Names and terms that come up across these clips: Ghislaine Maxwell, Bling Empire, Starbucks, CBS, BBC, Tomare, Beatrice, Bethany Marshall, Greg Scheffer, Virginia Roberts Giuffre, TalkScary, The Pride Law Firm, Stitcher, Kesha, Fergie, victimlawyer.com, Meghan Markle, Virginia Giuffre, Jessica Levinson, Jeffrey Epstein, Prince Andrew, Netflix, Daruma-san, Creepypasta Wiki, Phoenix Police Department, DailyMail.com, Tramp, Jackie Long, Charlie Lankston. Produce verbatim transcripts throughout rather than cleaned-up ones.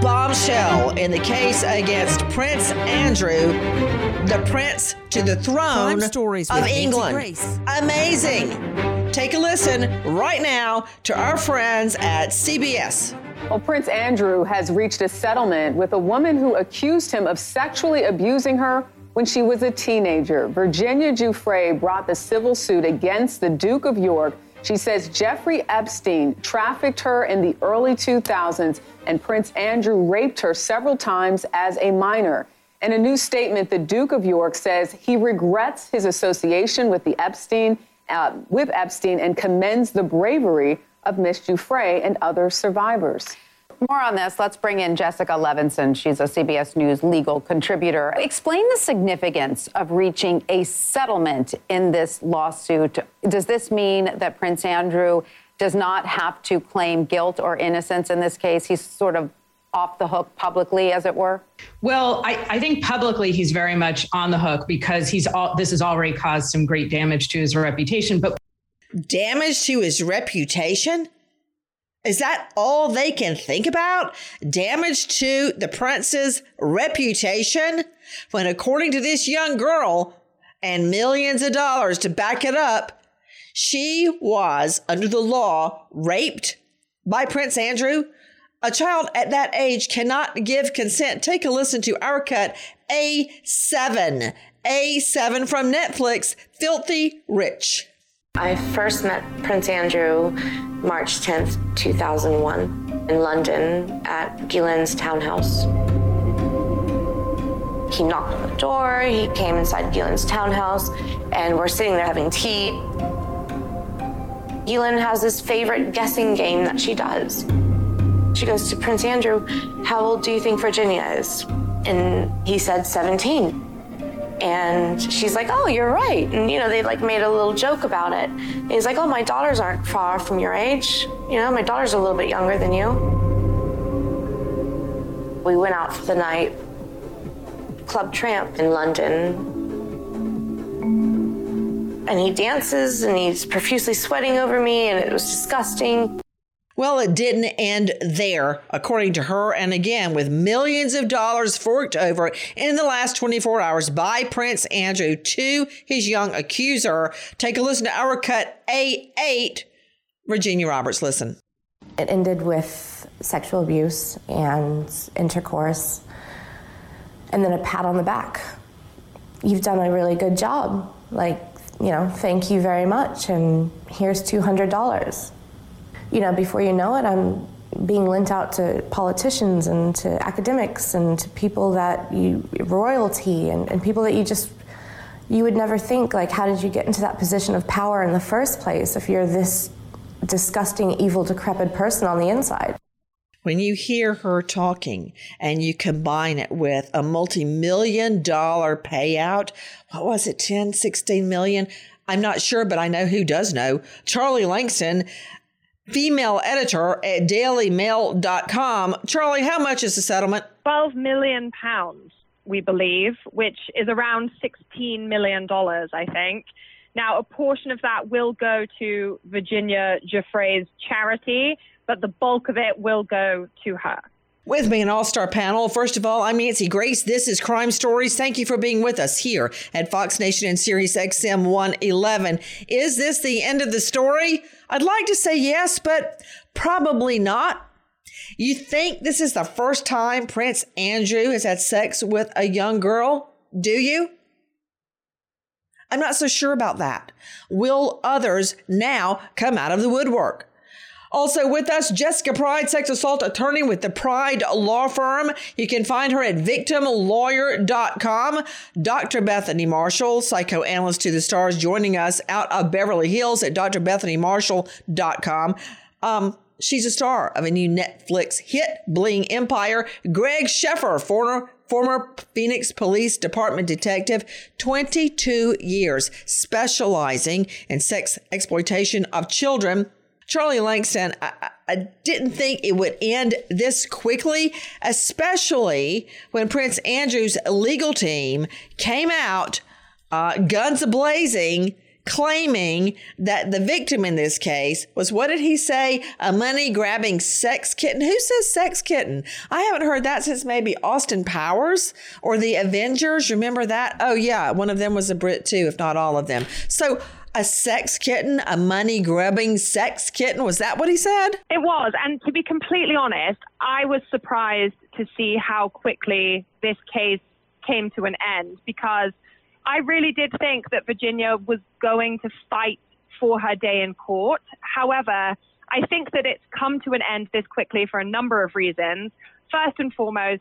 bombshell in the case against Prince Andrew, the Prince to the Throne of England. Amazing. Take a listen right now to our friends at C B S. Well, Prince Andrew has reached a settlement with a woman who accused him of sexually abusing her when she was a teenager. Virginia Giuffre brought the civil suit against the Duke of York. She says Jeffrey Epstein trafficked her in the early two thousands, and Prince Andrew raped her several times as a minor. In a new statement, the Duke of York says he regrets his association with the Epstein, uh, with Epstein, and commends the bravery of Miss Giuffre and other survivors. More on this, let's bring in Jessica Levinson. She's a C B S News legal contributor. Explain the significance of reaching a settlement in this lawsuit. Does this mean that Prince Andrew does not have to claim guilt or innocence in this case? He's sort of off the hook publicly, as it were? Well, I, I think publicly he's very much on the hook because he's all, this has already caused some great damage to his reputation. But damage to his reputation? Is that all they can think about? Damage to the prince's reputation? When, according to this young girl, and millions of dollars to back it up, she was, under the law, raped by Prince Andrew. A child at that age cannot give consent. Take a listen to our cut, A seven. A seven from Netflix, Filthy Rich. I first met Prince Andrew March tenth, two thousand one in London at Ghislaine's townhouse. He knocked on the door, he came inside Ghislaine's townhouse, and we're sitting there having tea. Ghislaine has this favorite guessing game that she does. She goes to Prince Andrew, how old do you think Virginia is? And he said seventeen. And she's like, oh, you're right. And, you know, they like made a little joke about it. And he's like, oh, my daughters aren't far from your age. You know, my daughter's a little bit younger than you. We went out for the night, Club Tramp in London. And he dances and he's profusely sweating over me, and it was disgusting. Well, it didn't end there, according to her, and again, with millions of dollars forked over in the last twenty-four hours by Prince Andrew to his young accuser. Take a listen to our cut, A eight. Virginia Roberts, listen. It ended with sexual abuse and intercourse, and then a pat on the back. You've done a really good job. Like, you know, thank you very much, and here's two hundred dollars. You know, before you know it, I'm being lent out to politicians and to academics and to people that you, royalty and, and people that you just, you would never think, like, how did you get into that position of power in the first place if you're this disgusting, evil, decrepit person on the inside? When you hear her talking and you combine it with a multi-million dollar payout, what was it, ten, sixteen million? I'm not sure, but I know who does know. Charlie Lankston, female editor at Daily Mail dot com. Charlie, how much is the settlement? twelve million pounds, we believe, which is around sixteen million dollars, I think. Now, a portion of that will go to Virginia Giuffre's charity, but the bulk of it will go to her. With me, an all-star panel. First of all, I'm Nancy Grace. This is Crime Stories. Thank you for being with us here at Fox Nation and Sirius X M one eleven. Is this the end of the story? I'd like to say yes, but probably not. You think this is the first time Prince Andrew has had sex with a young girl? Do you? I'm not so sure about that. Will others now come out of the woodwork? Also with us, Jessica Pride, sex assault attorney with the Pride Law Firm. You can find her at victim lawyer dot com. Doctor Bethany Marshall, psychoanalyst to the stars, joining us out of Beverly Hills at d r bethany marshall dot com. Um, she's a star of a new Netflix hit, Bling Empire. Greg Scheffer, former Former Phoenix Police Department detective, twenty-two years, specializing in sex exploitation of children. Charlie Lankston, I, I didn't think it would end this quickly, especially when Prince Andrew's legal team came out, uh, guns a-blazing, claiming that the victim in this case was, what did he say? A money-grabbing sex kitten. Who says sex kitten? I haven't heard that since maybe Austin Powers or the Avengers. Remember that? Oh, yeah. One of them was a Brit, too, if not all of them. So a sex kitten, a money-grubbing sex kitten. Was that what he said? It was. And to be completely honest, I was surprised to see how quickly this case came to an end, because I really did think that Virginia was going to fight for her day in court. However, I think that it's come to an end this quickly for a number of reasons. First and foremost,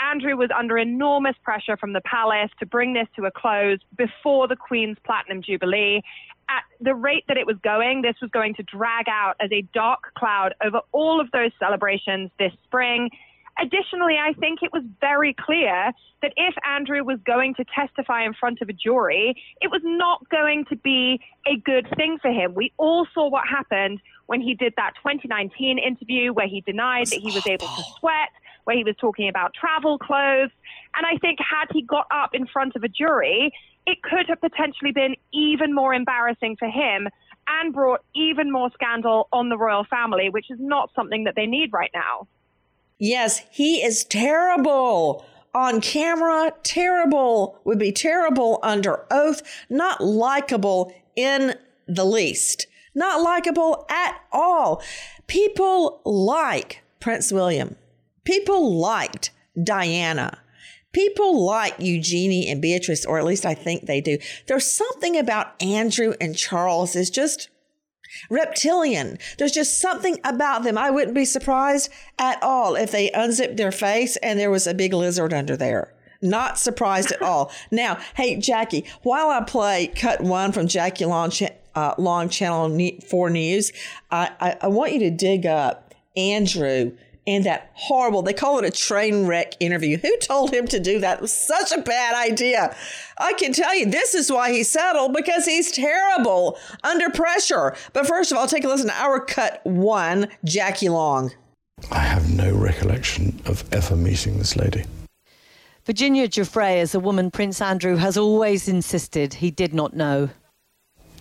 Andrew was under enormous pressure from the palace to bring this to a close before the Queen's Platinum Jubilee. At the rate that it was going, this was going to drag out as a dark cloud over all of those celebrations this spring. Additionally, I think it was very clear that if Andrew was going to testify in front of a jury, it was not going to be a good thing for him. We all saw what happened when he did that twenty nineteen interview where he denied that he was able to sweat, where he was talking about travel clothes. And I think had he got up in front of a jury, it could have potentially been even more embarrassing for him and brought even more scandal on the royal family, which is not something that they need right now. Yes, he is terrible on camera. Terrible would be terrible under oath. Not likable in the least. Not likable at all. People like Prince William. People liked Diana. People like Eugenie and Beatrice, or at least I think they do. There's something about Andrew and Charles is just reptilian. There's just something about them. I wouldn't be surprised at all if they unzipped their face and there was a big lizard under there. Not surprised at all. Now, hey, Jackie, while I play cut one from Jackie Long, uh, Long Channel four News, I, I, I want you to dig up Andrew and that horrible, they call it a train wreck interview. Who told him to do that? It was such a bad idea. I can tell you, this is why he settled, because he's terrible under pressure. But first of all, take a listen to our cut one, Jackie Long. I have no recollection of ever meeting this lady. Virginia Giuffre is a woman Prince Andrew has always insisted he did not know.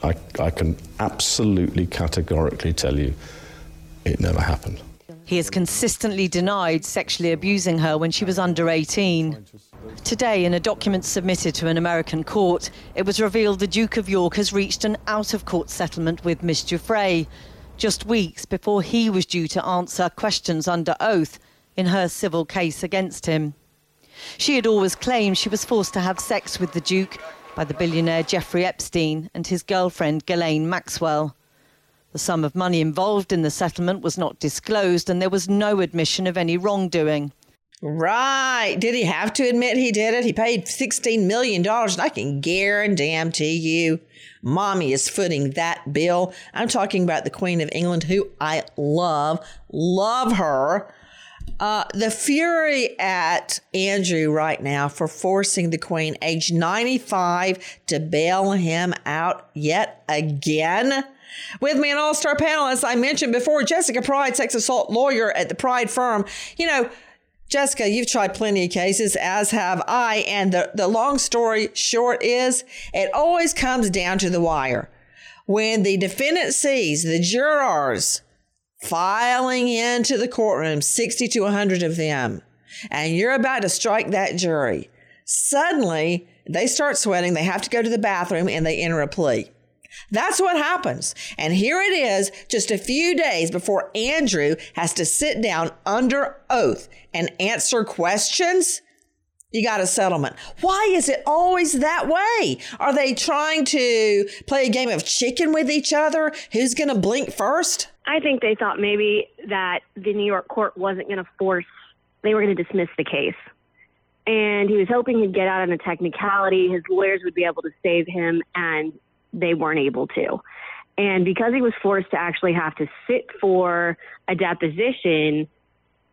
I, I can absolutely categorically tell you it never happened. He has consistently denied sexually abusing her when she was under eighteen. Today, in a document submitted to an American court, it was revealed the Duke of York has reached an out-of-court settlement with Miss Giuffre, just weeks before he was due to answer questions under oath in her civil case against him. She had always claimed she was forced to have sex with the Duke by the billionaire Jeffrey Epstein and his girlfriend Ghislaine Maxwell. The sum of money involved in the settlement was not disclosed and there was no admission of any wrongdoing. Right. Did he have to admit he did it? He paid sixteen million dollars. And I can guarantee you, mommy is footing that bill. I'm talking about the Queen of England, who I love, love her. Uh, the fury at Andrew right now for forcing the Queen, age ninety-five, to bail him out yet again. With me, an all-star panelist I mentioned before, Jessica Pride, sex assault lawyer at the Pride firm. You know, Jessica, you've tried plenty of cases, as have I. And the, the long story short is it always comes down to the wire. When the defendant sees the jurors filing into the courtroom, sixty to one hundred of them, and you're about to strike that jury, suddenly they start sweating. They have to go to the bathroom and they enter a plea. That's what happens. And here it is, just a few days before Andrew has to sit down under oath and answer questions. You got a settlement. Why is it always that way? Are they trying to play a game of chicken with each other? Who's going to blink first? I think they thought maybe that the New York court wasn't going to force, they were going to dismiss the case. And he was hoping he'd get out on a technicality. His lawyers would be able to save him, and they weren't able to. And because he was forced to actually have to sit for a deposition,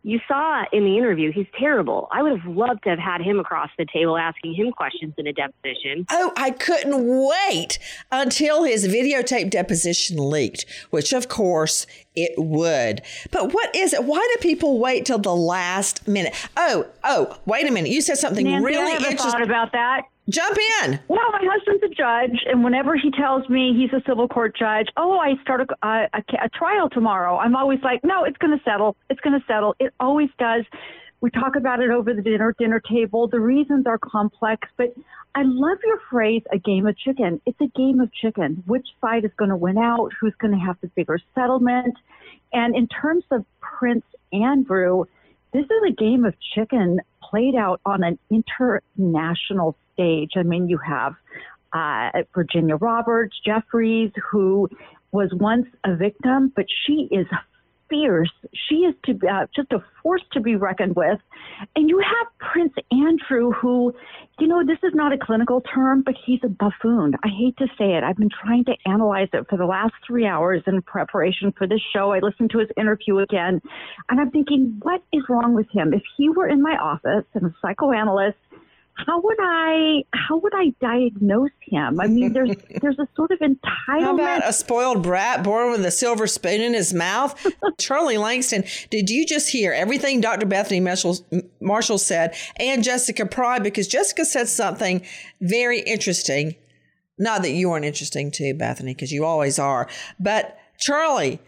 you saw in the interview, he's terrible. I would have loved to have had him across the table asking him questions in a deposition. Oh, I couldn't wait until his videotape deposition leaked, which, of course, it would. But what is it? Why do people wait till the last minute? Oh, oh, wait a minute. You said something Nancy, really interesting. I never thought about that. Jump in. Well, my husband's a judge, and whenever he tells me he's a civil court judge, oh, I start a, a, a trial tomorrow, I'm always like, no, it's going to settle. It's going to settle. It always does. We talk about it over the dinner dinner table. The reasons are complex, but I love your phrase, a game of chicken. It's a game of chicken. Which side is going to win out? Who's going to have the bigger settlement? And in terms of Prince Andrew, this is a game of chicken played out on an international stage. I mean, you have uh, Virginia Roberts, Jeffries, who was once a victim, but she is fierce. She is to uh, just a force to be reckoned with. And you have Prince Andrew, who, you know, this is not a clinical term, but he's a buffoon. I hate to say it. I've been trying to analyze it for the last three hours in preparation for this show. I listened to his interview again, and I'm thinking, what is wrong with him? If he were in my office and a psychoanalyst, How would I how would I diagnose him? I mean, there's there's a sort of entitlement. How about a spoiled brat born with a silver spoon in his mouth? Charlie Lankston, did you just hear everything Doctor Bethany Marshall said and Jessica Pride? Because Jessica said something very interesting. Not that you weren't interesting too, Bethany, because you always are. But Charlie,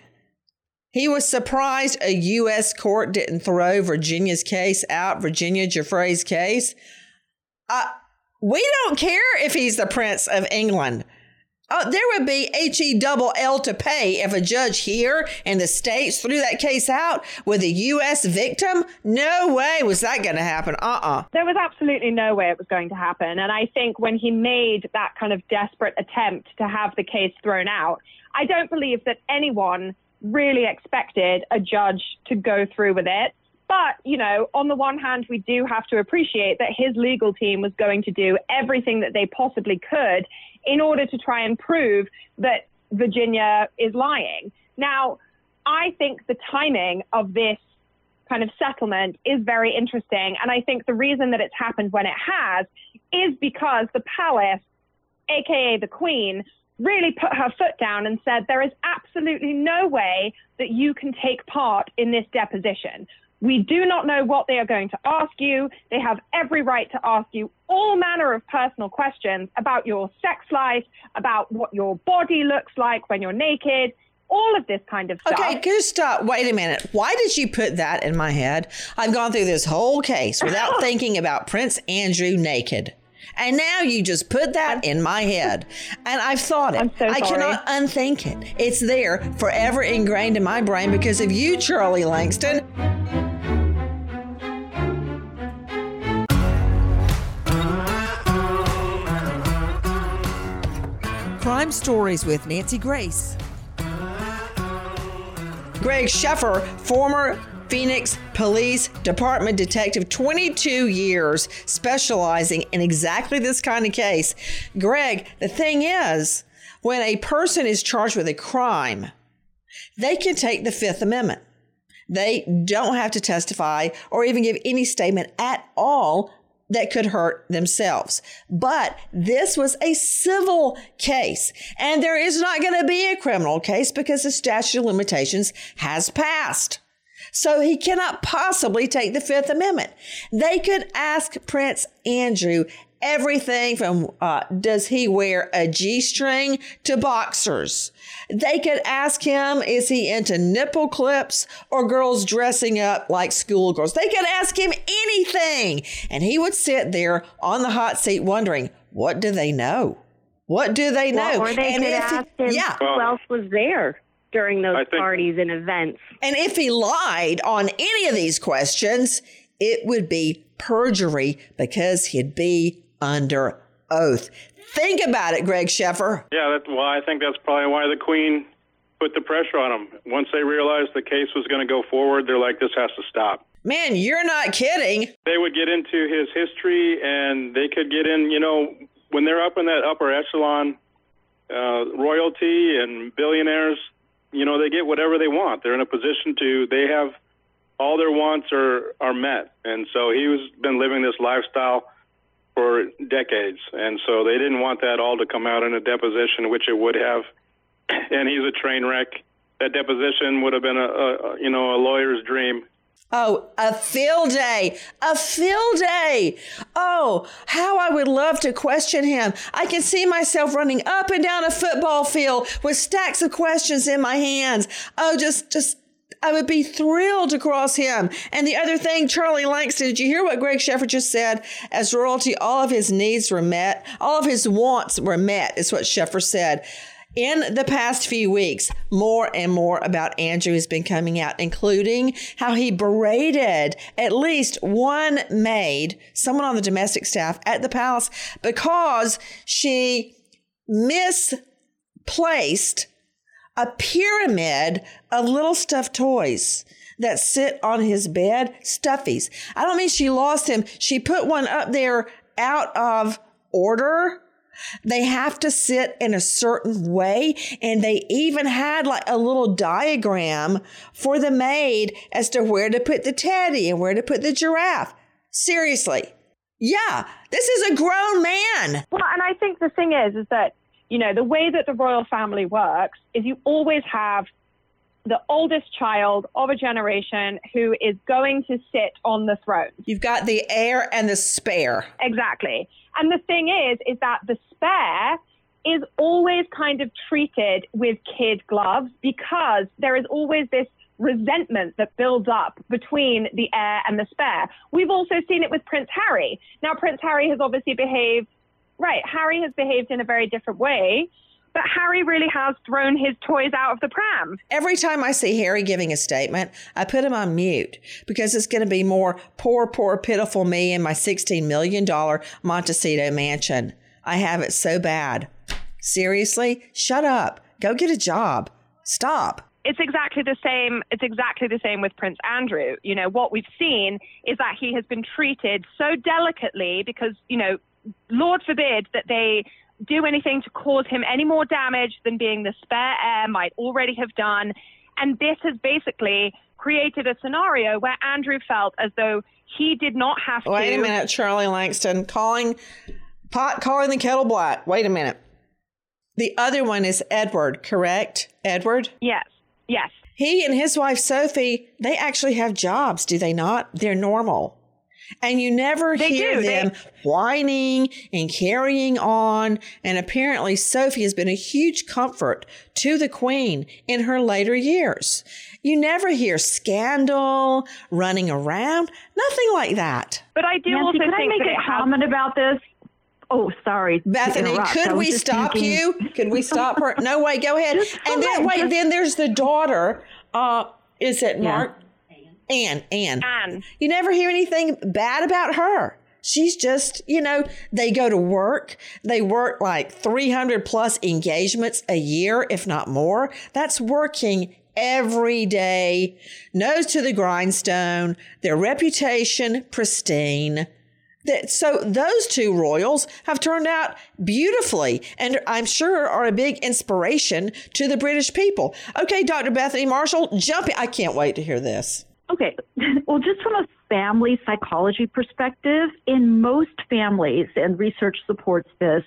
he was surprised a U S court didn't throw Virginia's case out, Virginia Giuffre's case. Uh, we don't care if he's the Prince of England. Oh, there would be H E double L to pay if a judge here in the States threw that case out with a U S victim. No way was that going to happen. Uh-uh. There was absolutely no way it was going to happen. And I think when he made that kind of desperate attempt to have the case thrown out, I don't believe that anyone really expected a judge to go through with it. But, you know, on the one hand, we do have to appreciate that his legal team was going to do everything that they possibly could in order to try and prove that Virginia is lying. Now, I think the timing of this kind of settlement is very interesting. And I think the reason that it's happened when it has is because the palace, a k a the Queen, really put her foot down and said, there is absolutely no way that you can take part in this deposition. We do not know what they are going to ask you. They have every right to ask you all manner of personal questions about your sex life, about what your body looks like when you're naked, all of this kind of stuff. Okay, just stop. Wait a minute. Why did you put that in my head? I've gone through this whole case without thinking about Prince Andrew naked. And now you just put that in my head. And I've thought it. I'm so sorry. I cannot unthink it. It's there forever ingrained in my brain because of you, Charlie Lankston. Crime Stories with Nancy Grace. Greg Scheffer, former Phoenix Police Department detective, twenty-two years, specializing in exactly this kind of case. Greg, the thing is, when a person is charged with a crime, they can take the Fifth Amendment. They don't have to testify or even give any statement at all that could hurt themselves. But this was a civil case, and there is not going to be a criminal case because the statute of limitations has passed. So he cannot possibly take the Fifth Amendment. They could ask Prince Andrew everything from uh, does he wear a G-string to boxers. They could ask him, is he into nipple clips or girls dressing up like schoolgirls? They could ask him anything. And he would sit there on the hot seat wondering, what do they know? What do they know? Well, or they and could if ask he, him yeah. who else was there during those think, parties and events. And if he lied on any of these questions, it would be perjury because he'd be under oath. Think about it, Greg Scheffer. Yeah, that's why I think that's probably why the Queen put the pressure on him. Once they realized the case was going to go forward, they're like, this has to stop. Man, you're not kidding. They would get into his history, and they could get in, you know, when they're up in that upper echelon, uh, royalty and billionaires, you know, they get whatever they want. They're in a position to, they have, all their wants are, are met. And so he's been living this lifestyle for decades. And so they didn't want that all to come out in a deposition, which it would have. And he's a train wreck. That deposition would have been, a, a you know, a lawyer's dream. Oh, a fill day, a fill day. Oh, how I would love to question him. I can see myself running up and down a football field with stacks of questions in my hands. Oh, just, just, I would be thrilled to cross him. And the other thing, Charlie Lankston, did you hear what Greg Scheffer just said? As royalty, all of his needs were met. All of his wants were met, is what Scheffer said. In the past few weeks, more and more about Andrew has been coming out, including how he berated at least one maid, someone on the domestic staff at the palace, because she misplaced a pyramid of little stuffed toys that sit on his bed, stuffies. I don't mean she lost him. She put one up there out of order. They have to sit in a certain way. And they even had like a little diagram for the maid as to where to put the teddy and where to put the giraffe. Seriously. Yeah, this is a grown man. Well, and I think the thing is, is that, you know, the way that the royal family works is you always have the oldest child of a generation who is going to sit on the throne. You've got the heir and the spare. Exactly. And the thing is, is that the spare is always kind of treated with kid gloves because there is always this resentment that builds up between the heir and the spare. We've also seen it with Prince Harry. Now, Prince Harry has obviously behaved, right, Harry has behaved in a very different way. But Harry really has thrown his toys out of the pram. Every time I see Harry giving a statement, I put him on mute because it's going to be more poor, poor, pitiful me in my sixteen million dollars Montecito mansion. I have it so bad. Seriously? Shut up. Go get a job. Stop. It's exactly the same. It's exactly the same with Prince Andrew. You know, what we've seen is that he has been treated so delicately because, you know, Lord forbid that they do anything to cause him any more damage than being the spare heir might already have done. And this has basically created a scenario where Andrew felt as though he did not have to. Wait a minute, Charlie Lankston, calling pot, calling the kettle black. Wait a minute. The other one is Edward, correct? Edward? Yes. Yes. He and his wife, Sophie, they actually have jobs, do they not? They're normal. And you never they hear do. them they... whining and carrying on. And apparently Sophie has been a huge comfort to the Queen in her later years. You never hear scandal, running around, nothing like that. But I do Nancy, also can think I make that a comment about this? Oh, sorry. Bethany, could we stop thinking. you? Could we stop her? No, wait, go ahead. Just and then, wait, Just... then there's the daughter. Uh, is it yeah. Mark? Anne, Anne, Anne. You never hear anything bad about her. She's just, you know, they go to work. They work like three hundred plus engagements a year, if not more. That's working every day. Nose to the grindstone. Their reputation, pristine. That, so those two royals have turned out beautifully and I'm sure are a big inspiration to the British people. Okay, Doctor Bethany Marshall, jump in. I can't wait to hear this. Okay. Well, just from a family psychology perspective, in most families, and research supports this,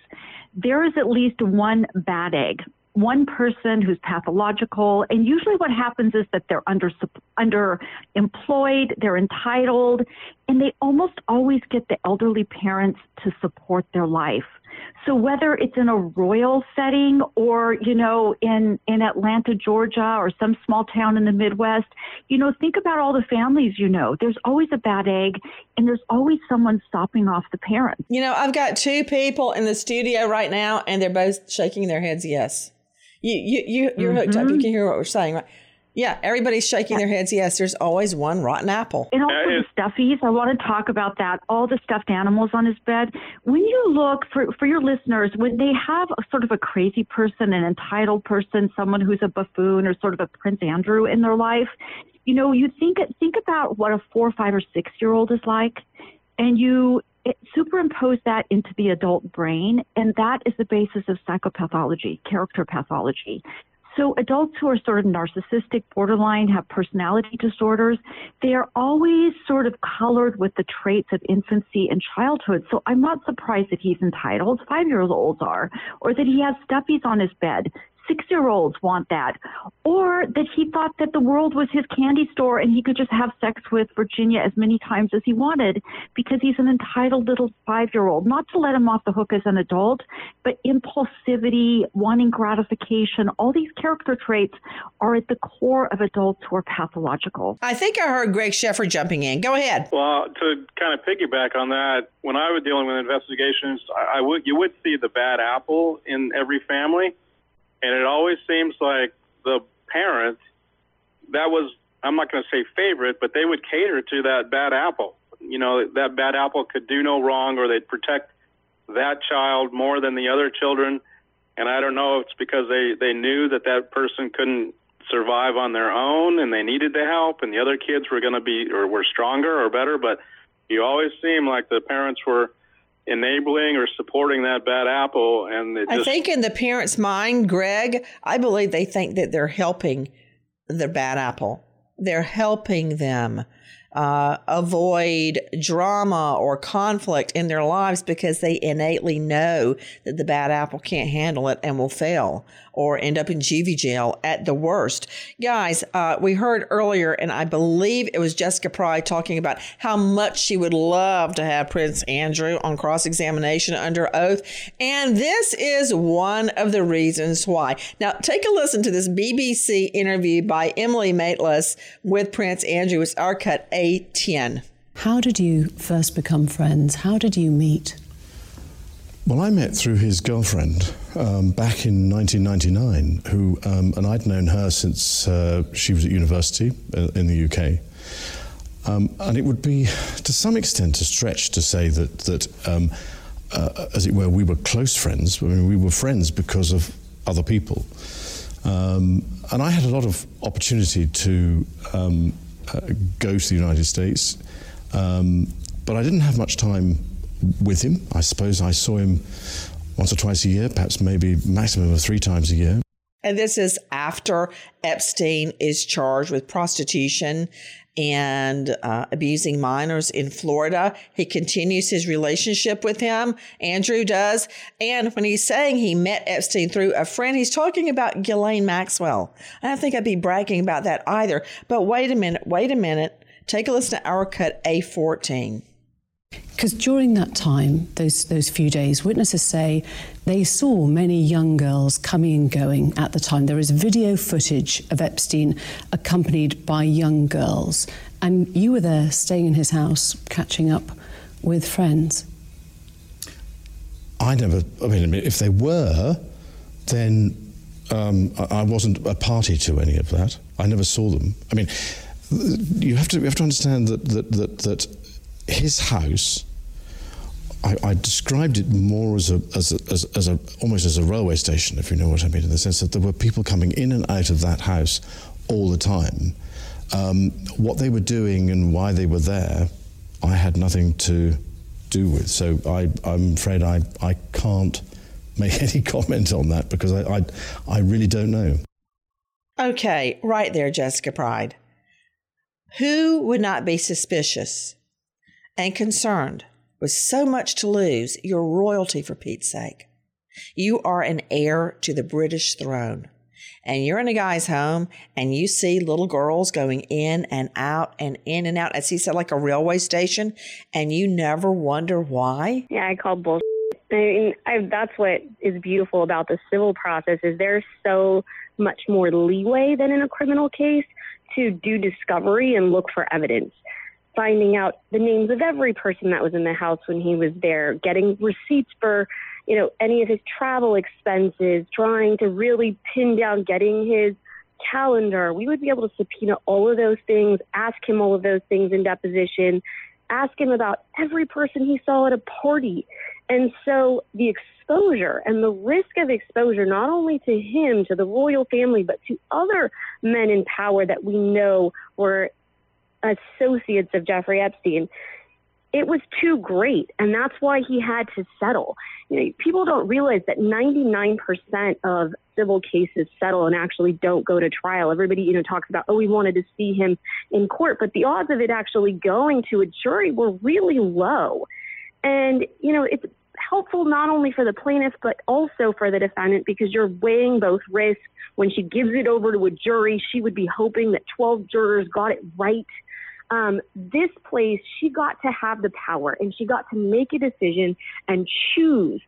there is at least one bad egg, one person who's pathological. And usually what happens is that they're under underemployed, they're entitled, and they almost always get the elderly parents to support their life. So whether it's in a royal setting or, you know, in, in Atlanta, Georgia, or some small town in the Midwest, you know, think about all the families, you know, there's always a bad egg and there's always someone stopping off the parents. You know, I've got two people in the studio right now and they're both shaking their heads. Yes. You, you, you, you're mm-hmm. hooked up. You can hear what we're saying, right? Yeah, everybody's shaking their heads. Yes, there's always one rotten apple. And also the stuffies. I want to talk about that. All the stuffed animals on his bed. When you look, for, for your listeners, when they have a sort of a crazy person, an entitled person, someone who's a buffoon or sort of a Prince Andrew in their life, you know, you think think about what a four, five, or six-year-old is like, and you it, superimpose that into the adult brain, and that is the basis of psychopathology, character pathology. So adults who are sort of narcissistic, borderline, have personality disorders, they are always sort of colored with the traits of infancy and childhood. So I'm not surprised that he's entitled. Five-year-olds are, or that he has stuffies on his bed. six-year-olds want that, or that he thought that the world was his candy store and he could just have sex with Virginia as many times as he wanted because he's an entitled little five-year-old. Not to let him off the hook as an adult, but impulsivity, wanting gratification, all these character traits are at the core of adults who are pathological. I think I heard Greg Scheffer jumping in. Go ahead. Well, to kind of piggyback on that, when I was dealing with investigations, I, I would you would see the bad apple in every family. And it always seems like the parents, that was, I'm not going to say favorite, but they would cater to that bad apple. You know, that bad apple could do no wrong, or they'd protect that child more than the other children. And I don't know if it's because they, they knew that that person couldn't survive on their own and they needed the help, and the other kids were going to be, or were stronger or better. But you always seem like the parents were enabling or supporting that bad apple. And it just, I think in the parents' mind, Greg, I believe they think that they're helping the bad apple. They're helping them uh, avoid drama or conflict in their lives because they innately know that the bad apple can't handle it and will fail or end up in juvie jail at the worst. Guys, uh, we heard earlier, and I believe it was Jessica Pride talking about how much she would love to have Prince Andrew on cross-examination under oath. And this is one of the reasons why. Now, take a listen to this B B C interview by Emily Maitlis with Prince Andrew. It's our cut A ten. How did you first become friends? How did you meet? Well, I met through his girlfriend um, back in nineteen ninety-nine, who, um, and I'd known her since uh, she was at university uh, in the U K. Um, and it would be, to some extent, a stretch to say that, that um, uh, as it were, we were close friends. I mean, we were friends because of other people. Um, and I had a lot of opportunity to um, uh, go to the United States, um, but I didn't have much time with him. I suppose I saw him once or twice a year, perhaps maybe maximum of three times a year. And this is after Epstein is charged with prostitution and uh, abusing minors in Florida. He continues his relationship with him. Andrew does. And when he's saying he met Epstein through a friend, he's talking about Ghislaine Maxwell. I don't think I'd be bragging about that either. But wait a minute, wait a minute. Take a listen to our cut A fourteen. Because during that time, those those few days, witnesses say they saw many young girls coming and going at the time. There is video footage of Epstein accompanied by young girls. And you were there staying in his house, catching up with friends. I never, I mean, if they were, then um, I wasn't a party to any of that. I never saw them. I mean, you have to, you have to understand that that that, that his house, I, I described it more as a, as a, as a, as a, almost as a railway station, if you know what I mean, in the sense that there were people coming in and out of that house all the time. Um, what they were doing and why they were there, I had nothing to do with. So I, I'm afraid I, I can't make any comment on that because I, I, I really don't know. Okay, right there, Jessica Pride. Who would not be suspicious and concerned with so much to lose? Your royalty, for Pete's sake. You are an heir to the British throne, and you're in a guy's home and you see little girls going in and out and in and out, as he said, like a railway station, and you never wonder why? Yeah, I call bullshit. I mean, I, that's what is beautiful about the civil process is there's so much more leeway than in a criminal case to do discovery and look for evidence. Finding out the names of every person that was in the house when he was there, getting receipts for, you know, any of his travel expenses, trying to really pin down, getting his calendar. We would be able to subpoena all of those things, ask him all of those things in deposition, ask him about every person he saw at a party. And so the exposure and the risk of exposure, not only to him, to the royal family, but to other men in power that we know were associates of Jeffrey Epstein, it was too great. And that's why he had to settle. You know, people don't realize that ninety-nine percent of civil cases settle and actually don't go to trial. Everybody, you know, talks about, oh, we wanted to see him in court, but the odds of it actually going to a jury were really low. And, you know, it's helpful not only for the plaintiff, but also for the defendant, because you're weighing both risks. When she gives it over to a jury, she would be hoping that twelve jurors got it right. Um, this place, she got to have the power, and she got to make a decision and choose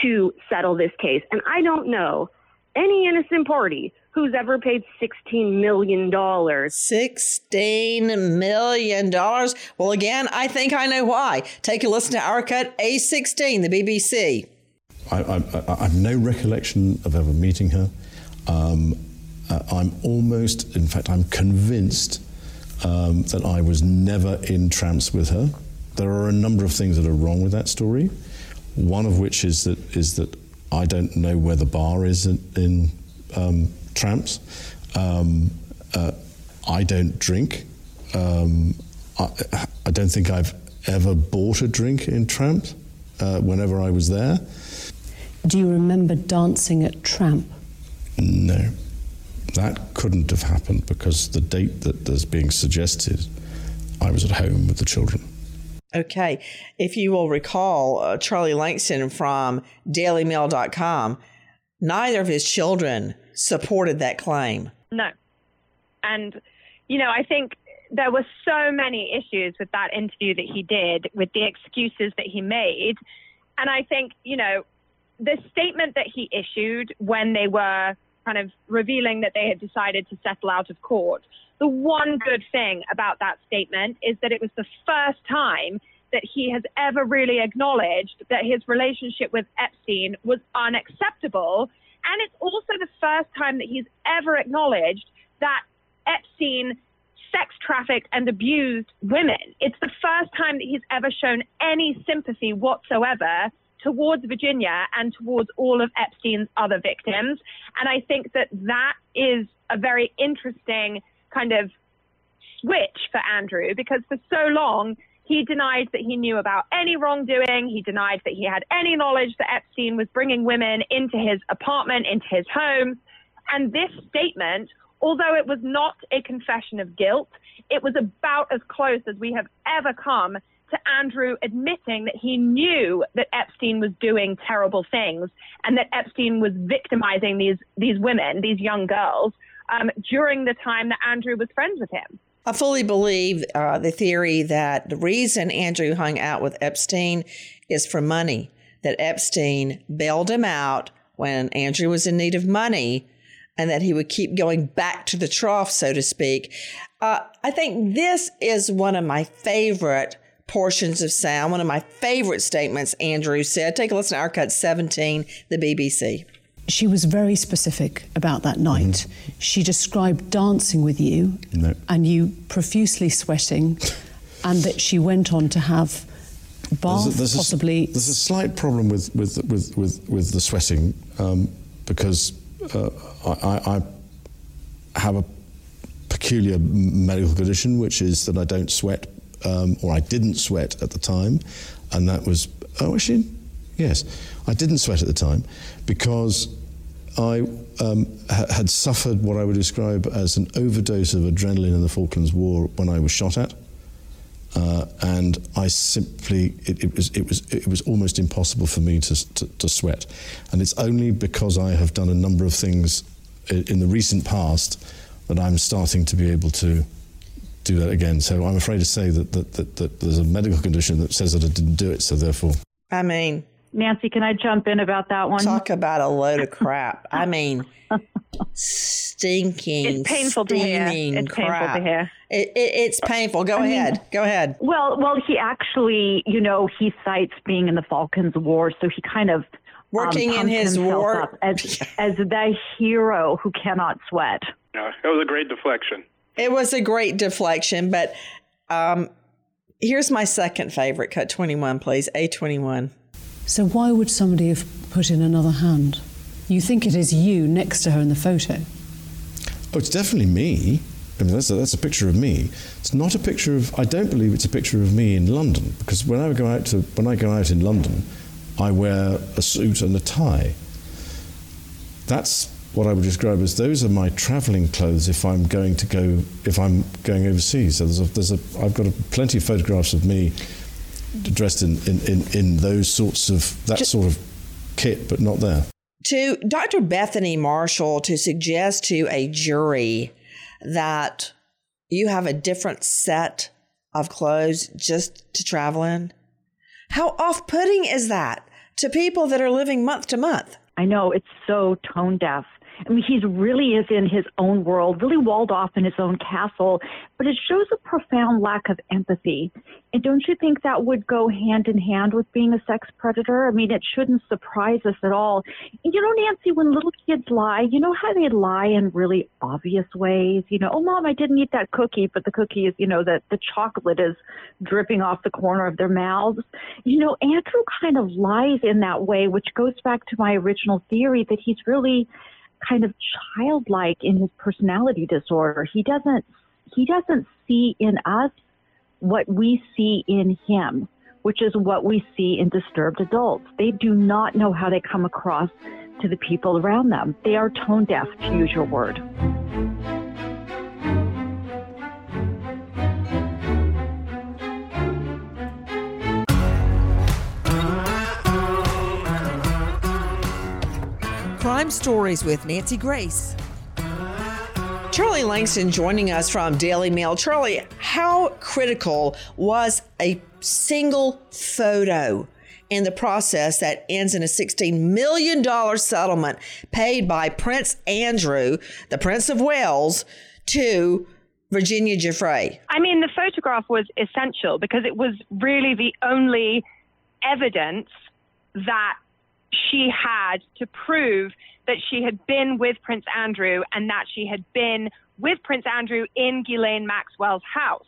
to settle this case. And I don't know any innocent party who's ever paid sixteen million dollars. sixteen million dollars. Well, again, I think I know why. Take a listen to our cut, A sixteen, the B B C. I, I, I have no recollection of ever meeting her. Um, I'm almost, in fact, I'm convinced um, that I was never in Tramps with her. There are a number of things that are wrong with that story. One of which is that is that I don't know where the bar is in, in um, Tramps. Um, uh, I don't drink. Um, I, I don't think I've ever bought a drink in Tramps uh, whenever I was there. Do you remember dancing at Tramp? No, that couldn't have happened because the date that is being suggested, I was at home with the children. Okay. If you will recall, uh, Charlie Lankston from Daily Mail dot com, neither of his children supported that claim. No. And, you know, I think there were so many issues with that interview that he did, with the excuses that he made. And I think, you know, the statement that he issued when they were kind of revealing that they had decided to settle out of court, the one good thing about that statement is that it was the first time that he has ever really acknowledged that his relationship with Epstein was unacceptable. And it's also the first time that he's ever acknowledged that Epstein sex trafficked and abused women. It's the first time that he's ever shown any sympathy whatsoever towards Virginia and towards all of Epstein's other victims. And I think that that is a very interesting kind of switch for Andrew, because for so long he denied that he knew about any wrongdoing. He denied that he had any knowledge that Epstein was bringing women into his apartment, into his home. And this statement, although it was not a confession of guilt, it was about as close as we have ever come to Andrew admitting that he knew that Epstein was doing terrible things and that Epstein was victimizing these these women, these young girls, um, during the time that Andrew was friends with him. I fully believe uh, the theory that the reason Andrew hung out with Epstein is for money, that Epstein bailed him out when Andrew was in need of money, and that he would keep going back to the trough, so to speak. Uh, I think this is one of my favorite portions of sound, one of my favorite statements Andrew said. Take a listen to our cut seventeen, the B B C. She was very specific about that night. Mm-hmm. She described dancing with you no. and you profusely sweating, and that she went on to have bath, there's a, there's possibly. A, there's a slight problem with with with with, with the sweating um, because uh, I, I, I have a peculiar medical condition, which is that I don't sweat. Um, or I didn't sweat at the time, and that was, oh, actually, yes, I didn't sweat at the time because I um, ha- had suffered what I would describe as an overdose of adrenaline in the Falklands War when I was shot at, uh, and I simply, it, it was it was it was almost impossible for me to, to to sweat, and it's only because I have done a number of things in, in the recent past that I'm starting to be able to do that again. So I'm afraid to say that, that, that, that there's a medical condition that says that I didn't do it, so therefore... I mean... Nancy, can I jump in about that one? Talk about a load of crap. I mean, stinking, it's painful to hear. It's crap. painful to hear. It, it, it's painful. Go I ahead. Mean, Go ahead. Well, well, he actually, you know, he cites being in the Falklands War, so he kind of... Working um, in his war. As, as the hero who cannot sweat. No, it was a great deflection. It was a great deflection, but um, here's my second favorite. Cut twenty-one, please. A twenty-one. So why would somebody have put in another hand? You think it is you next to her in the photo. Oh, it's definitely me. I mean, that's a, that's a picture of me. It's not a picture of... I don't believe it's a picture of me in London, because when I go out to when I go out in London, I wear a suit and a tie. That's... what I would describe as those are my travelling clothes if I'm going to go if I'm going overseas. So there's a, there's a I've got a, plenty of photographs of me dressed in, in, in, in those sorts of, that sort of kit, but not there. To Doctor Bethany Marshall to suggest to a jury that you have a different set of clothes just to travel in, how off-putting is that to people that are living month to month? I know, it's so tone deaf. I mean, he really is in his own world, really walled off in his own castle, but it shows a profound lack of empathy. And don't you think that would go hand in hand with being a sex predator? I mean, it shouldn't surprise us at all. And you know, Nancy, when little kids lie, you know how they lie in really obvious ways? You know, oh, Mom, I didn't eat that cookie, but the cookie is, you know, that the chocolate is dripping off the corner of their mouths. You know, Andrew kind of lies in that way, which goes back to my original theory that he's really kind of childlike in his personality disorder. He doesn't he doesn't see in us what we see in him, which is what we see in disturbed adults. They do not know how they come across to the people around them. They are tone deaf, to use your word. Crime Stories with Nancy Grace. Charlie Lankston joining us from Daily Mail. Charlie, how critical was a single photo in the process that ends in a sixteen million dollars settlement paid by Prince Andrew, the Prince of Wales, to Virginia Giuffre? I mean, the photograph was essential because it was really the only evidence that she had to prove that she had been with Prince Andrew and that she had been with Prince Andrew in Ghislaine Maxwell's house.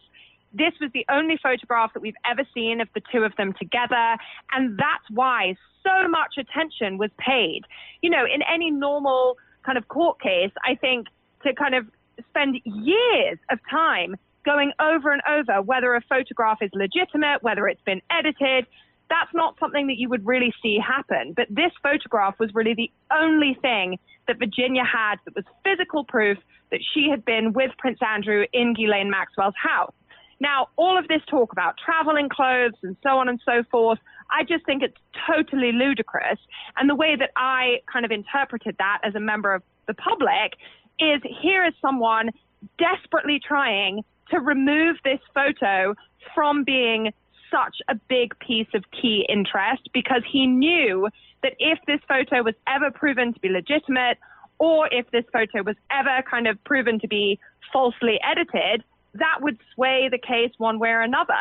This was the only photograph that we've ever seen of the two of them together, and that's why so much attention was paid. You know, in any normal kind of court case, I think to kind of spend years of time going over and over whether a photograph is legitimate, whether it's been edited, that's not something that you would really see happen. But this photograph was really the only thing that Virginia had that was physical proof that she had been with Prince Andrew in Ghislaine Maxwell's house. Now, all of this talk about traveling clothes and so on and so forth, I just think it's totally ludicrous. And the way that I kind of interpreted that as a member of the public is here is someone desperately trying to remove this photo from being such a big piece of key interest, because he knew that if this photo was ever proven to be legitimate, or if this photo was ever kind of proven to be falsely edited, that would sway the case one way or another.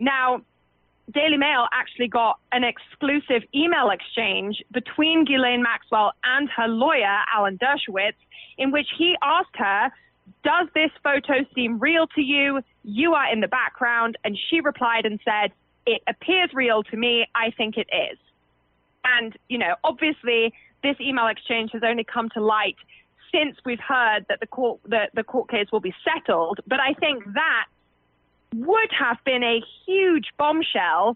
Now, Daily Mail actually got an exclusive email exchange between Ghislaine Maxwell and her lawyer, Alan Dershowitz, in which he asked her, does this photo seem real to you? You are in the background. And she replied and said, it appears real to me. I think it is. And, you know, obviously this email exchange has only come to light since we've heard that the court, that the court case will be settled. But I think that would have been a huge bombshell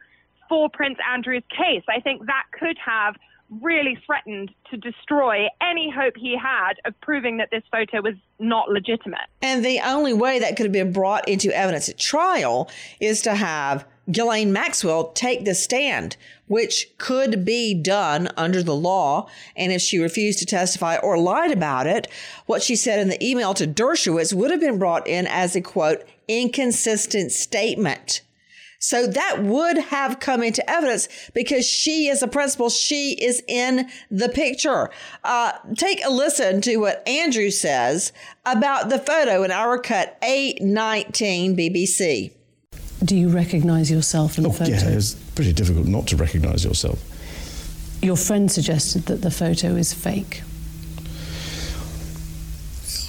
for Prince Andrew's case. I think that could have really threatened to destroy any hope he had of proving that this photo was not legitimate. And the only way that could have been brought into evidence at trial is to have Ghislaine Maxwell take the stand, which could be done under the law. And if she refused to testify or lied about it, what she said in the email to Dershowitz would have been brought in as a, quote, inconsistent statement. So that would have come into evidence because she is the principal. She is in the picture. Uh, take a listen to what Andrew says about the photo in our cut eight nineteen B B C. Do you recognize yourself in the oh, photo? Yeah, it's pretty difficult not to recognize yourself. Your friend suggested that the photo is fake.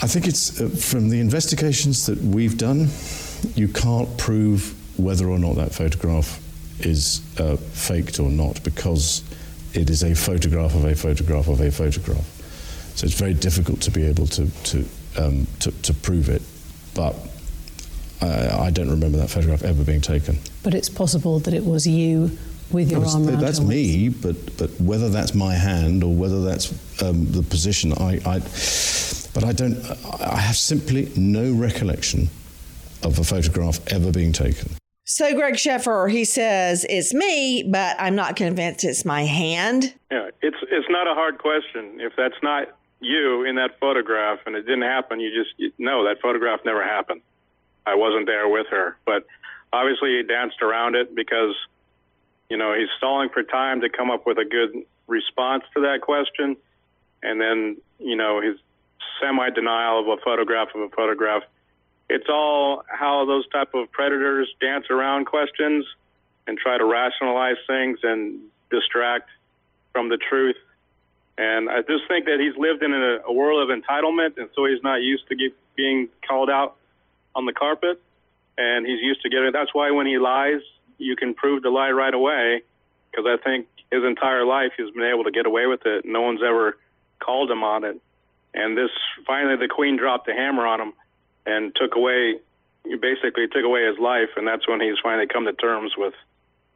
I think it's uh, from the investigations that we've done, you can't prove whether or not that photograph is uh, faked or not, because it is a photograph of a photograph of a photograph. So it's very difficult to be able to to um, to, to prove it. But I, I don't remember that photograph ever being taken. But it's possible that it was you with your arm around. That's me, but but whether that's my hand or whether that's um, the position, I, I but I don't. I have simply no recollection of a photograph ever being taken. So Greg Scheffer, he says, it's me, but I'm not convinced it's my hand. Yeah, it's it's not a hard question. If that's not you in that photograph and it didn't happen, you just, you, no, that photograph never happened. I wasn't there with her. But obviously he danced around it because, you know, he's stalling for time to come up with a good response to that question. And then, you know, his semi-denial of a photograph of a photograph. It's all how those type of predators dance around questions and try to rationalize things and distract from the truth. And I just think that he's lived in a, a world of entitlement, and so he's not used to get, being called out on the carpet, and he's used to getting it. That's why when he lies, you can prove the lie right away, because I think his entire life he's been able to get away with it. No one's ever called him on it. And this, finally, the queen dropped the hammer on him and took away, basically took away his life, and that's when he's finally come to terms with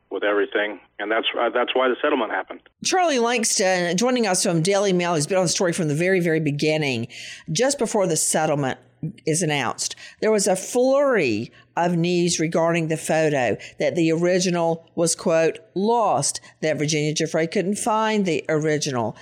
with everything. And that's that's why the settlement happened. Charlie Lankston, joining us from Daily Mail, he's been on the story from the very, very beginning. Just before the settlement is announced, there was a flurry of news regarding the photo that the original was, quote, lost, that Virginia Giuffre couldn't find the original.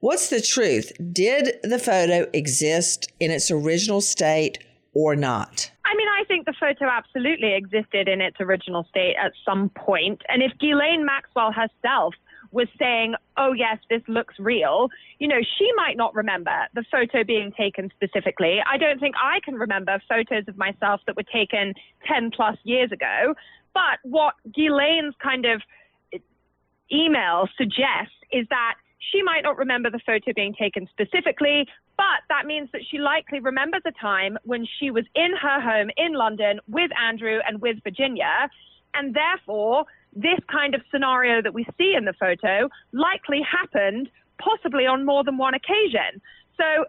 What's the truth? Did the photo exist in its original state or not? I mean, I think the photo absolutely existed in its original state at some point. And if Ghislaine Maxwell herself was saying, oh, yes, this looks real, you know, she might not remember the photo being taken specifically. I don't think I can remember photos of myself that were taken ten plus years ago. But what Ghislaine's kind of email suggests is that she might not remember the photo being taken specifically, but that means that she likely remembers a time when she was in her home in London with Andrew and with Virginia, and therefore this kind of scenario that we see in the photo likely happened possibly on more than one occasion. So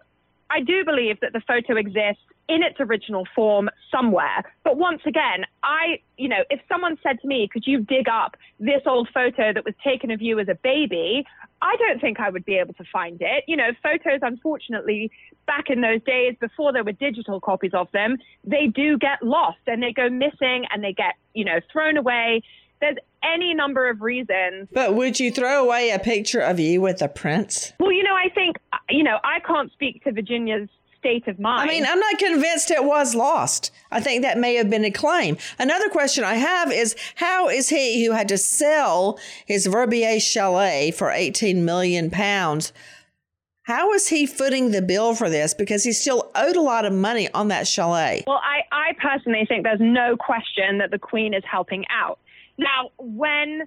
I do believe that the photo exists in its original form somewhere. But once again, I, you know, if someone said to me, could you dig up this old photo that was taken of you as a baby? I don't think I would be able to find it. You know, photos, unfortunately, back in those days, before there were digital copies of them, they do get lost and they go missing and they get, you know, thrown away. There's any number of reasons. But would you throw away a picture of you with a prince? Well, you know, I think, you know, I can't speak to Virginia's state of mind. I mean, I'm not convinced it was lost. I think that may have been a claim. Another question I have is, how is he who had to sell his Verbier chalet for eighteen million pounds, how is he footing the bill for this? Because he still owed a lot of money on that chalet. Well, I, I personally think there's no question that the Queen is helping out. Now, when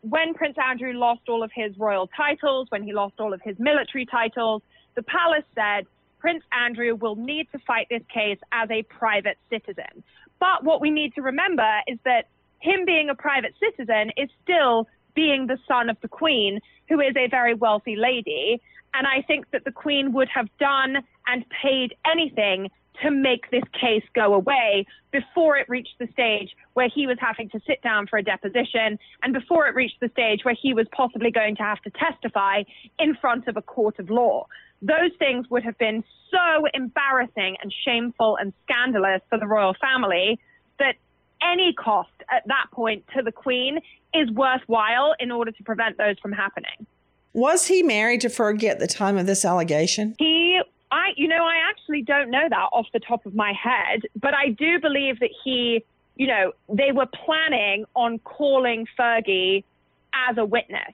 when Prince Andrew lost all of his royal titles, when he lost all of his military titles, the palace said, Prince Andrew will need to fight this case as a private citizen. But what we need to remember is that him being a private citizen is still being the son of the Queen, who is a very wealthy lady. And I think that the Queen would have done and paid anything to make this case go away before it reached the stage where he was having to sit down for a deposition and before it reached the stage where he was possibly going to have to testify in front of a court of law. Those things would have been so embarrassing and shameful and scandalous for the royal family that any cost at that point to the Queen is worthwhile in order to prevent those from happening. Was he married to Fergie at the time of this allegation? He I, you know, I actually don't know that off the top of my head, but I do believe that he, you know, they were planning on calling Fergie as a witness.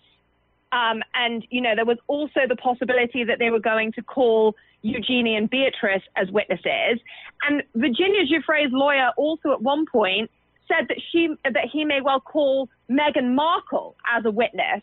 Um, and, you know, there was also the possibility that they were going to call Eugenie and Beatrice as witnesses. And Virginia Giuffre's lawyer also at one point said that she, that he may well call Meghan Markle as a witness.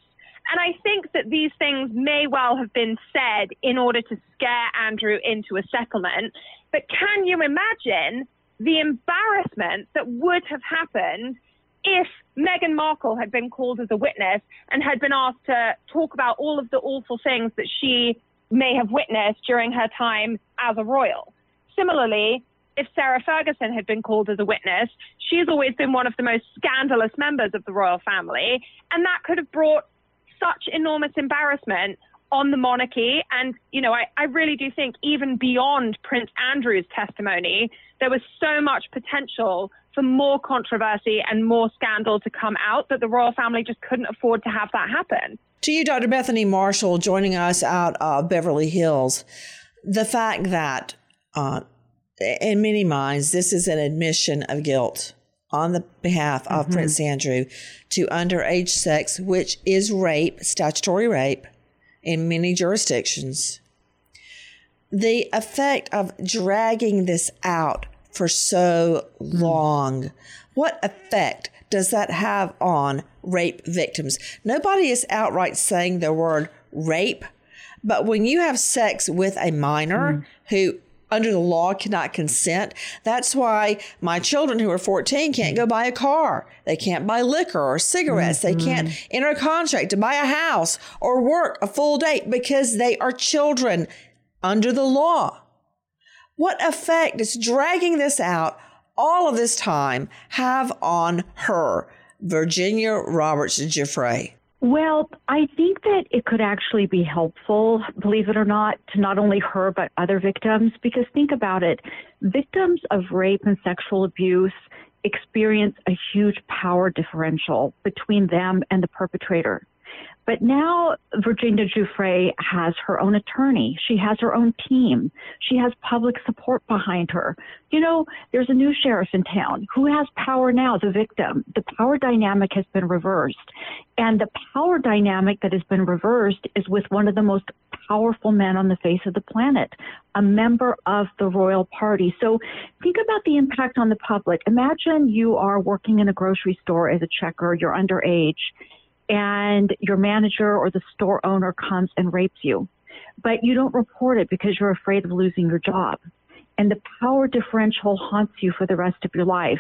And I think that these things may well have been said in order to scare Andrew into a settlement. But can you imagine the embarrassment that would have happened if Meghan Markle had been called as a witness and had been asked to talk about all of the awful things that she may have witnessed during her time as a royal? Similarly, if Sarah Ferguson had been called as a witness, she's always been one of the most scandalous members of the royal family, and that could have brought such enormous embarrassment on the monarchy. And, you know, I, I really do think even beyond Prince Andrew's testimony, there was so much potential for more controversy and more scandal to come out, that the royal family just couldn't afford to have that happen. To you, Doctor Bethany Marshall, joining us out of Beverly Hills, the fact that uh, in many minds, this is an admission of guilt on the behalf of mm-hmm. Prince Andrew to underage sex, which is rape, statutory rape, in many jurisdictions. The effect of dragging this out for so long, what effect does that have on rape victims? Nobody is outright saying the word rape, but when you have sex with a minor mm. who under the law cannot consent, that's why my children who are fourteen can't go buy a car. They can't buy liquor or cigarettes. Mm-hmm. They can't enter a contract to buy a house or work a full day because they are children under the law. What effect does dragging this out all of this time have on her, Virginia Roberts Giuffre? Well, I think that it could actually be helpful, believe it or not, to not only her but other victims, because think about it. Victims of rape and sexual abuse experience a huge power differential between them and the perpetrator. But now Virginia Giuffre has her own attorney. She has her own team. She has public support behind her. You know, there's a new sheriff in town. Who has power now? The victim. The power dynamic has been reversed. And the power dynamic that has been reversed is with one of the most powerful men on the face of the planet, a member of the royal party. So think about the impact on the public. Imagine you are working in a grocery store as a checker. You're underage. And your manager or the store owner comes and rapes you, but you don't report it because you're afraid of losing your job. And the power differential haunts you for the rest of your life.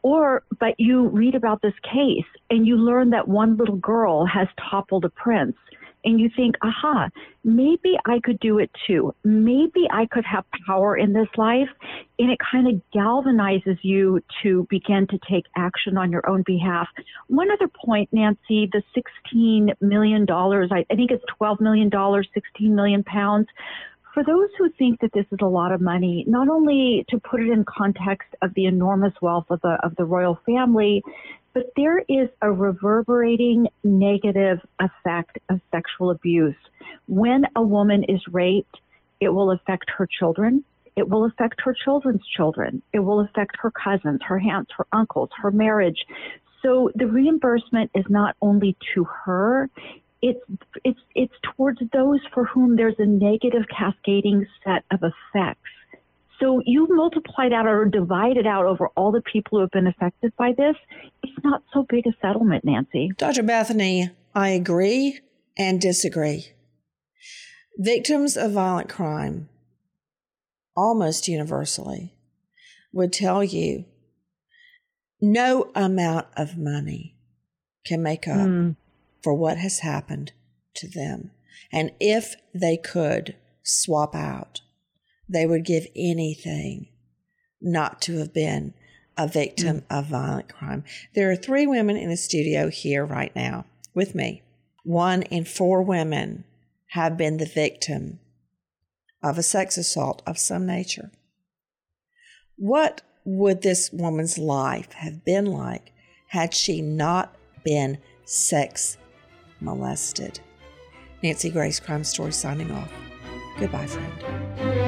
Or, but you read about this case and you learn that one little girl has toppled a prince. And you think, aha, maybe I could do it too. Maybe I could have power in this life. And it kind of galvanizes you to begin to take action on your own behalf. One other point, Nancy, the sixteen million dollars, I think it's twelve million dollars, sixteen million pounds. For those who think that this is a lot of money, not only to put it in context of the enormous wealth of the, of the royal family, but there is a reverberating negative effect of sexual abuse. When a woman is raped, it will affect her children. It will affect her children's children. It will affect her cousins, her aunts, her uncles, her marriage. So the reimbursement is not only to her, it's it's it's towards those for whom there's a negative cascading set of effects. So you multiply that or divide it out over all the people who have been affected by this. It's not so big a settlement, Nancy. Doctor Bethany, I agree and disagree. Victims of violent crime, almost universally, would tell you no amount of money can make up mm. for what has happened to them. And if they could swap out, they would give anything not to have been a victim mm. of violent crime. There are three women in the studio here right now with me. One in four women have been the victim of a sex assault of some nature. What would this woman's life have been like had she not been sex molested? Nancy Grace, Crime Story, signing off. Goodbye, friend.